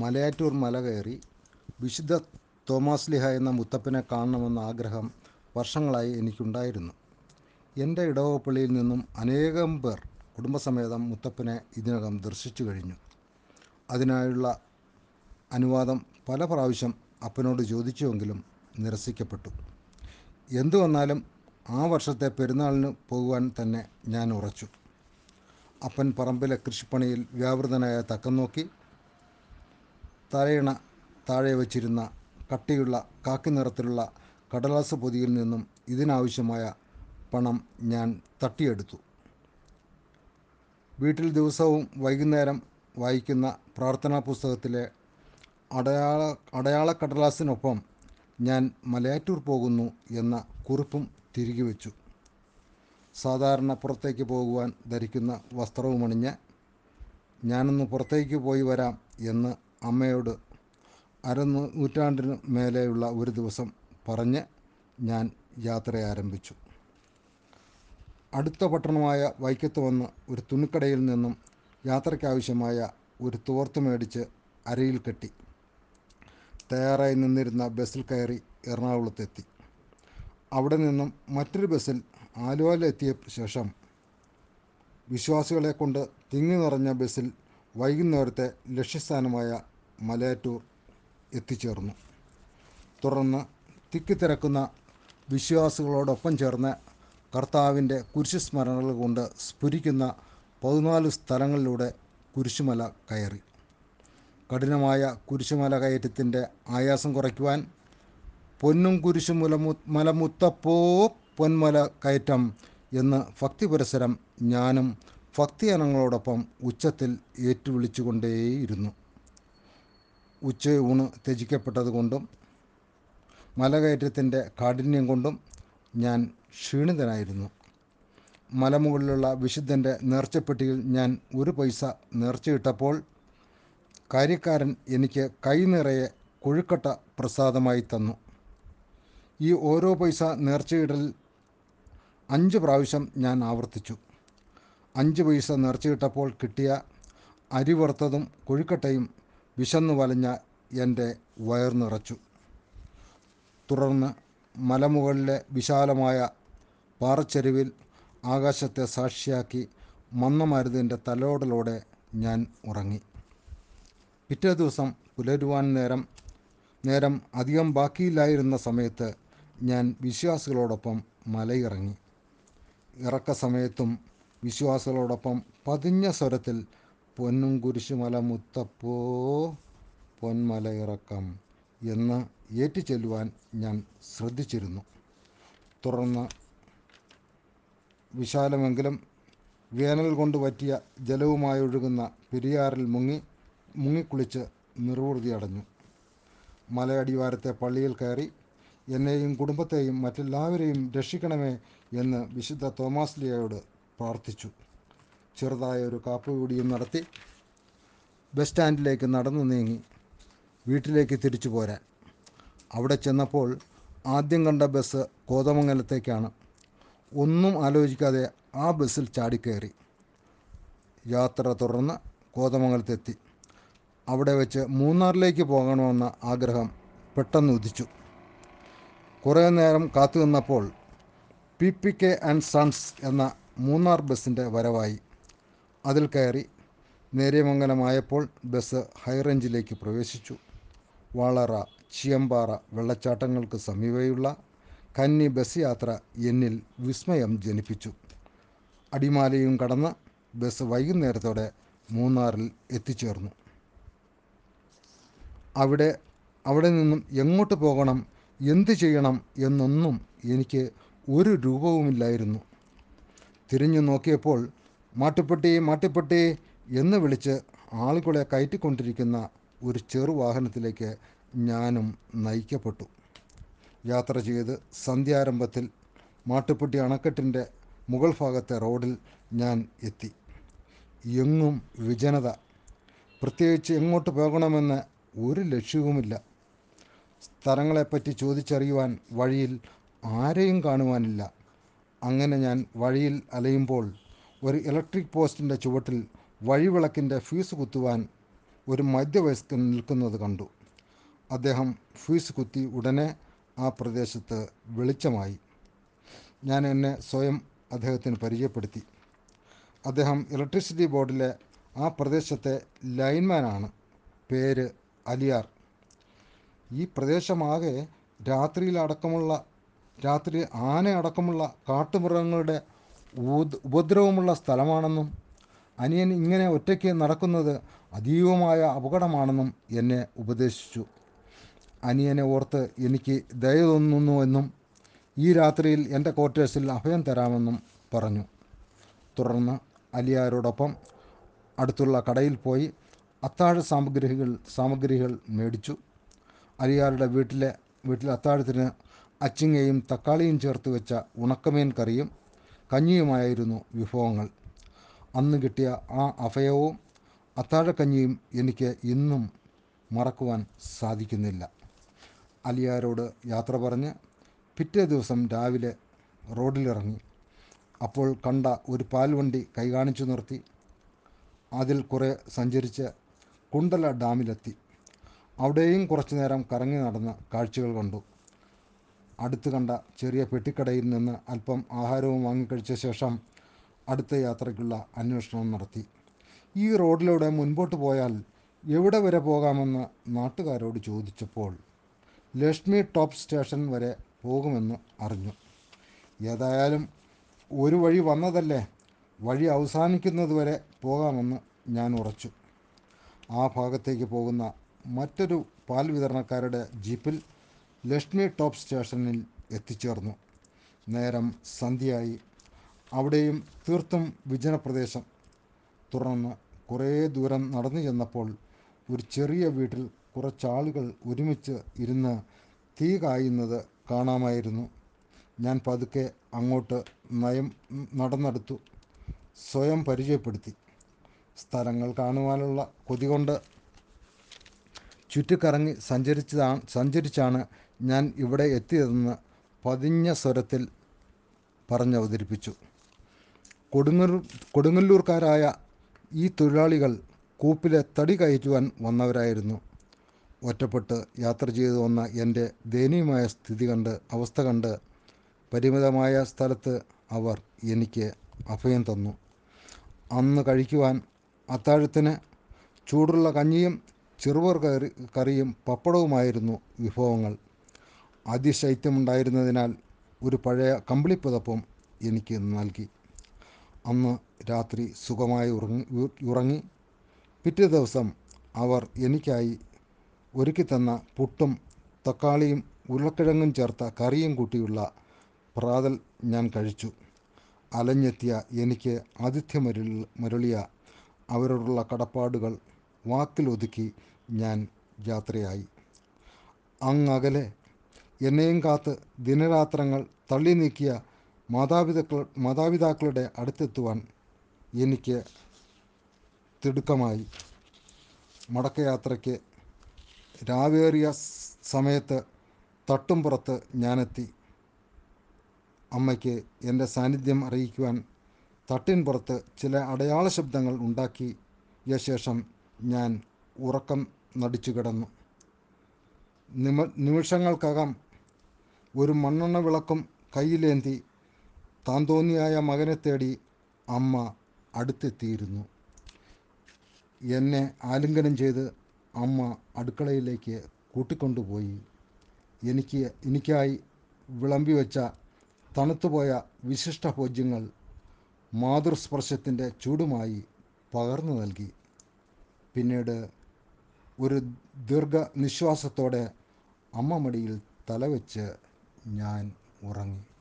മലയാറ്റൂർ മല കയറി വിശുദ്ധ തോമാശ്ലീഹ എന്ന മുത്തപ്പനെ കാണണമെന്ന ആഗ്രഹം വർഷങ്ങളായി എനിക്കുണ്ടായിരുന്നു. എൻ്റെ ഇടവപ്പള്ളിയിൽ നിന്നും അനേകം പേർ കുടുംബസമേതം മുത്തപ്പനെ ഇതിനകം ദർശിച്ചു കഴിഞ്ഞു. അതിനായുള്ള അനുവാദം പല പ്രാവശ്യം അപ്പനോട് ചോദിച്ചുവെങ്കിലും നിരസിക്കപ്പെട്ടു. എന്തു വന്നാലും ആ വർഷത്തെ പെരുന്നാളിന് പോകുവാൻ തന്നെ ഞാൻ ഉറച്ചു. അപ്പൻ പറമ്പിലെ കൃഷിപ്പണിയിൽ വ്യാപൃതനായ തക്കം നോക്കി തലയിണ താഴെ വച്ചിരുന്ന കട്ടിയുള്ള കാക്കി നിറത്തിലുള്ള കടലാസ് പൊതിയിൽ നിന്നും ഇതിനാവശ്യമായ പണം ഞാൻ തട്ടിയെടുത്തു. വീട്ടിൽ ദിവസവും വൈകുന്നേരം വായിക്കുന്ന പ്രാർത്ഥനാ പുസ്തകത്തിലെ അടയാളക്കടലാസിനൊപ്പം ഞാൻ മലയാറ്റൂർ പോകുന്നു എന്ന കുറിപ്പും തിരികെ വെച്ചു. സാധാരണ പുറത്തേക്ക് പോകുവാൻ ധരിക്കുന്ന വസ്ത്രവുമണിഞ്ഞ് ഞാനൊന്ന് പുറത്തേക്ക് പോയി വരാം എന്ന് അമ്മയോട് 250 മേലെയുള്ള ഒരു ദിവസം പറഞ്ഞ് ഞാൻ യാത്ര ആരംഭിച്ചു. അടുത്ത പട്ടണമായ വൈക്കത്ത് വന്ന് ഒരു തുണിക്കടയിൽ നിന്നും യാത്രയ്ക്കാവശ്യമായ ഒരു തോർത്ത് മേടിച്ച് അരയിൽ കെട്ടി തയ്യാറായി നിന്നിരുന്ന ബസ്സിൽ കയറി എറണാകുളത്തെത്തി. അവിടെ നിന്നും മറ്റൊരു ബസ്സിൽ ആലുവയിലെത്തിയ ശേഷം വിശ്വാസികളെ കൊണ്ട് തിങ്ങി നിറഞ്ഞ ബസ്സിൽ വൈകുന്നേരത്തെ ലക്ഷ്യസ്ഥാനമായ മലയാറ്റൂർ എത്തിച്ചേർന്നു. തുടർന്ന് തിക്കിത്തിരക്കുന്ന വിശ്വാസികളോടൊപ്പം ചേർന്ന് കർത്താവിൻ്റെ കുരിശുസ്മരണകൾ കൊണ്ട് സ്ഫുരിക്കുന്ന 14 സ്ഥലങ്ങളിലൂടെ കുരിശുമല കയറി. കഠിനമായ കുരിശുമല കയറ്റത്തിൻ്റെ ആയാസം കുറയ്ക്കുവാൻ പൊന്നും കുരിശു മലമുത്തപ്പോ പൊന്മല കയറ്റം എന്ന് ഭക്തി പുരസരം ഞാനും ഭക്തിജനങ്ങളോടൊപ്പം ഉച്ചത്തിൽ ഏറ്റുവിളിച്ചുകൊണ്ടേയിരുന്നു. ഉച്ചയൂണ് ത്യജിക്കപ്പെട്ടതുകൊണ്ടും മലകയറ്റത്തിൻ്റെ കാഠിന്യം കൊണ്ടും ഞാൻ ക്ഷീണിതനായിരുന്നു. മലമുകളിലുള്ള വിശുദ്ധൻ്റെ നേർച്ചപ്പെട്ടിയിൽ ഞാൻ 1 പൈസ നേർച്ചയിട്ടപ്പോൾ കാര്യക്കാരൻ എനിക്ക് കൈ നിറയെ കൊഴുക്കട്ട പ്രസാദമായി തന്നു. ഈ ഓരോ പൈസ നേർച്ചയിടൽ 5 പ്രാവശ്യം ഞാൻ ആവർത്തിച്ചു. 5 പൈസ നേർച്ചയിട്ടപ്പോൾ കിട്ടിയ അരി വറുത്തതും കൊഴുക്കട്ടയും വിശന്നു വലഞ്ഞ എൻ്റെ വയർ നിറച്ചു. തുടർന്ന് മലമുകളിലെ വിശാലമായ പാറച്ചെരുവിൽ ആകാശത്തെ സാക്ഷിയാക്കി മന്ദമരുതിൻ്റെ തലോടലോടെ ഞാൻ ഉറങ്ങി. പിറ്റേ ദിവസം പുലരുവാൻ നേരം അധികം ബാക്കിയില്ലായിരുന്ന സമയത്ത് ഞാൻ വിശ്വാസികളോടൊപ്പം മലയിറങ്ങി. ഇറക്ക സമയത്തും വിശ്വാസികളോടൊപ്പം പതിഞ്ഞ സ്വരത്തിൽ പൊന്നും കുരിശുമല മുത്തപ്പോ പൊന്മല ഇറക്കം എന്ന് ഏറ്റുചൊല്ലുവാൻ ഞാൻ ശ്രദ്ധിച്ചിരുന്നു. തുടർന്ന് വിശാലമെങ്കിലും വേനൽ കൊണ്ട് വറ്റിയ ജലവുമായി ഒഴുകുന്ന പെരിയാറിൽ മുങ്ങിക്കുളിച്ച് നിർവൃതി അടഞ്ഞു. മലയടിവാരത്തെ പള്ളിയിൽ കയറി എന്നെയും കുടുംബത്തെയും മറ്റെല്ലാവരെയും രക്ഷിക്കണമേ എന്ന് വിശുദ്ധ തോമാശ്ലീഹയോട് പ്രാർത്ഥിച്ചു. ചെറുതായൊരു കാപ്പുകൂടിയും നടത്തി ബസ് സ്റ്റാൻഡിലേക്ക് നടന്നു നീങ്ങി വീട്ടിലേക്ക് തിരിച്ചു പോരാൻ. അവിടെ ചെന്നപ്പോൾ ആദ്യം കണ്ട ബസ് കോതമംഗലത്തേക്കാണ്. ഒന്നും ആലോചിക്കാതെ ആ ബസ്സിൽ ചാടിക്കയറി. യാത്ര തുടർന്ന് കോതമംഗലത്തെത്തി. അവിടെ വെച്ച് മൂന്നാറിലേക്ക് പോകണമെന്ന ആഗ്രഹം പെട്ടെന്ന് ഉദിച്ചു. കുറേ നേരം കാത്തു നിന്നപ്പോൾ PPK and Sons എന്ന മൂന്നാർ ബസ്സിൻ്റെ വരവായി. അതിൽ കയറി നേര്യമംഗലമായപ്പോൾ ബസ് ഹൈറേഞ്ചിലേക്ക് പ്രവേശിച്ചു. വളറ, ചിയമ്പാറ വെള്ളച്ചാട്ടങ്ങൾക്ക് സമീപയുള്ള കന്നി ബസ് യാത്ര എന്നിൽ വിസ്മയം ജനിപ്പിച്ചു. അടിമാലിയും കടന്ന് ബസ് വൈകുന്നേരത്തോടെ മൂന്നാറിൽ എത്തിച്ചേർന്നു. അവിടെ നിന്നും എങ്ങോട്ട് പോകണം, എന്ത് ചെയ്യണം എന്നൊന്നും എനിക്ക് ഒരു രൂപവുമില്ലായിരുന്നു. തിരിഞ്ഞു നോക്കിയപ്പോൾ മാട്ടുപ്പെട്ടി എന്ന് വിളിച്ച് ആളുകളെ കയറ്റിക്കൊണ്ടിരിക്കുന്ന ഒരു ചെറുവാഹനത്തിലേക്ക് ഞാനും നയിക്കപ്പെട്ടു. യാത്ര ചെയ്ത് സന്ധ്യാരംഭത്തിൽ മാട്ടുപ്പെട്ടി അണക്കെട്ടിൻ്റെ മുകൾ ഭാഗത്തെ റോഡിൽ ഞാൻ എത്തി. എങ്ങും വിജനത, പ്രത്യേകിച്ച് എങ്ങോട്ട് പോകണമെന്ന് ഒരു ലക്ഷ്യവുമില്ല. സ്ഥലങ്ങളെപ്പറ്റി ചോദിച്ചറിയുവാൻ വഴിയിൽ ആരെയും കാണുവാനില്ല. അങ്ങനെ ഞാൻ വഴിയിൽ അലയുമ്പോൾ ഒരു ഇലക്ട്രിക് പോസ്റ്റിൻ്റെ ചുവട്ടിൽ വഴിവിളക്കിൻ്റെ ഫ്യൂസ് കുത്തുവാൻ ഒരു മധ്യവയസ്കൻ നിൽക്കുന്നത് കണ്ടു. അദ്ദേഹം ഫ്യൂസ് കുത്തി. ഉടനെ ആ പ്രദേശത്ത് വെളിച്ചമായി. ഞാൻ എന്നെ സ്വയം അദ്ദേഹത്തിന് പരിചയപ്പെടുത്തി. അദ്ദേഹം ഇലക്ട്രിസിറ്റി ബോർഡിലെ ആ പ്രദേശത്തെ ലൈൻമാനാണ്. പേര് അലിയാർ. ഈ പ്രദേശമാകെ രാത്രി ആനയടക്കമുള്ള കാട്ടുമൃഗങ്ങളുടെ ഉപദ്രവമുള്ള സ്ഥലമാണെന്നും അനിയൻ ഇങ്ങനെ ഒറ്റയ്ക്ക് നടക്കുന്നത് അതീവമായ അപകടമാണെന്നും എന്നെ ഉപദേശിച്ചു. അനിയനെ ഓർത്ത് എനിക്ക് ദയ തോന്നുന്നുവെന്നും ഈ രാത്രിയിൽ എൻ്റെ ക്വാർട്ടേഴ്സിൽ അഭയം തരാമെന്നും പറഞ്ഞു. തുടർന്ന് അലിയാരോടൊപ്പം അടുത്തുള്ള കടയിൽ പോയി അത്താഴ സാമഗ്രികൾ മേടിച്ചു. അലിയാരുടെ വീട്ടിലെ അത്താഴത്തിന് അച്ചിങ്ങയും തക്കാളിയും ചേർത്ത് വെച്ച ഉണക്കമീൻ കറിയും കഞ്ഞിയുമായിരുന്നു വിഭവങ്ങൾ. അന്ന് കിട്ടിയ ആ അഭയവും അത്താഴക്കഞ്ഞിയും എനിക്ക് ഇന്നും മറക്കുവാൻ സാധിക്കുന്നില്ല. അലിയാരോട് യാത്ര പറഞ്ഞ് പിറ്റേ ദിവസം രാവിലെ റോഡിലിറങ്ങി. അപ്പോൾ കണ്ട ഒരു പാൽവണ്ടി കൈകാണിച്ചു നിർത്തി. അതിൽ കുറേ സഞ്ചരിച്ച് കുണ്ടല ഡാമിലെത്തി. അവിടെയും കുറച്ചു നേരം കറങ്ങി നടന്ന കാഴ്ചകൾ കണ്ടു. അടുത്ത് കണ്ട ചെറിയ പെട്ടിക്കടയിൽ നിന്ന് അല്പം ആഹാരവും വാങ്ങിക്കഴിച്ച ശേഷം അടുത്ത യാത്രയ്ക്കുള്ള അന്വേഷണം നടത്തി. ഈ റോഡിലൂടെ മുൻപോട്ട് പോയാൽ എവിടെ വരെ പോകാമെന്ന് നാട്ടുകാരോട് ചോദിച്ചപ്പോൾ ലക്ഷ്മി ടോപ്പ് സ്റ്റേഷൻ വരെ പോകുമെന്ന് അറിഞ്ഞു. ഏതായാലും ഒരു വഴി വന്നതല്ലേ, വഴി അവസാനിക്കുന്നതുവരെ പോകാമെന്ന് ഞാൻ ഉറച്ചു. ആ ഭാഗത്തേക്ക് പോകുന്ന മറ്റൊരു പാൽ വിതരണക്കാരുടെ ജീപ്പിൽ ലക്ഷ്മി ടോപ്പ് സ്റ്റേഷനിൽ എത്തിച്ചേർന്നു. നേരം സന്ധ്യയായി. അവിടെയും തീർത്തും വിജനപ്രദേശം. തുടർന്ന് കുറേ ദൂരം നടന്നു ചെന്നപ്പോൾ ഒരു ചെറിയ വീട്ടിൽ കുറച്ചാളുകൾ ഒരുമിച്ച് ഇരുന്ന് തീ കായുന്നത് കാണാമായിരുന്നു. ഞാൻ പതുക്കെ അങ്ങോട്ട് നടന്നെടുത്തു. സ്വയം പരിചയപ്പെടുത്തി. സ്ഥലങ്ങൾ കാണുവാനുള്ള കൊതികൊണ്ട് ചുറ്റിക്കറങ്ങി സഞ്ചരിച്ചാണ് ഞാൻ ഇവിടെ എത്തിയതെന്ന് പതിഞ്ഞ സ്വരത്തിൽ പറഞ്ഞവതരിപ്പിച്ചു. കൊടുങ്ങല്ലൂർക്കാരായ ഈ തൊഴിലാളികൾ കൂപ്പിലെ തടി കയറ്റുവാൻ വന്നവരായിരുന്നു. ഒറ്റപ്പെട്ട് യാത്ര ചെയ്തു വന്ന എൻ്റെ ദയനീയമായ അവസ്ഥ കണ്ട് പരിമിതമായ സ്ഥലത്ത് അവർ എനിക്ക് അഭയം തന്നു. അന്ന് കഴിക്കുവാൻ അത്താഴത്തിന് ചൂടുള്ള കഞ്ഞിയും ചെറുപയർ കറിയും പപ്പടവുമായിരുന്നു വിഭവങ്ങൾ. അതിശൈത്യമുണ്ടായിരുന്നതിനാൽ ഒരു പഴയ കമ്പിളിപ്പുതപ്പം എനിക്ക് നൽകി. അന്ന് രാത്രി സുഖമായി ഉറങ്ങി. പിറ്റേ ദിവസം അവർ എനിക്കായി ഒരുക്കിത്തന്ന പുട്ടും തക്കാളിയും ഉരുളക്കിഴങ്ങും ചേർത്ത കറിയും കൂട്ടിയുള്ള പ്രാതൽ ഞാൻ കഴിച്ചു. അലഞ്ഞെത്തിയ എനിക്ക് ആതിഥ്യം മരുളിയ അവരോടുള്ള കടപ്പാടുകൾ വാക്കിലൊതുക്കി ഞാൻ യാത്രയായി. അങ്ങകലെ എന്നെയും കാത്ത് ദിനരാത്രങ്ങൾ തള്ളി നീക്കിയ മാതാപിതാക്കളുടെ അടുത്തെത്തുവാൻ എനിക്ക് തിടുക്കമായി. മടക്കയാത്രയ്ക്ക് രാവേറിയ സമയത്ത് തട്ടുംപുറത്ത് ഞാനെത്തി. അമ്മയ്ക്ക് എൻ്റെ സാന്നിധ്യം അറിയിക്കുവാൻ തട്ടിൻപുറത്ത് ചില അടയാള ശബ്ദങ്ങൾ ഉണ്ടാക്കിയ ശേഷം ഞാൻ ഉറക്കം നടിച്ചു കിടന്നു. നിമിഷങ്ങൾക്കകം ഒരു മണ്ണെണ്ണ വിളക്കും കയ്യിലേന്തി താന്തോന്നിയായ മകനെ തേടി അമ്മ അടുത്തെത്തിയിരുന്നു. എന്നെ ആലിംഗനം ചെയ്ത് അമ്മ അടുക്കളയിലേക്ക് കൂട്ടിക്കൊണ്ടുപോയി. എനിക്കായി വിളമ്പി വച്ച തണുത്തുപോയ വിശിഷ്ട ഭോജ്യങ്ങൾ മാതൃസ്പർശത്തിൻ്റെ ചൂടുമായി പകർന്നു നൽകി. പിന്നീട് ഒരു ദീർഘനിശ്വാസത്തോടെ അമ്മ മടിയിൽ തലവെച്ച് ഞാൻ ഉറങ്ങി.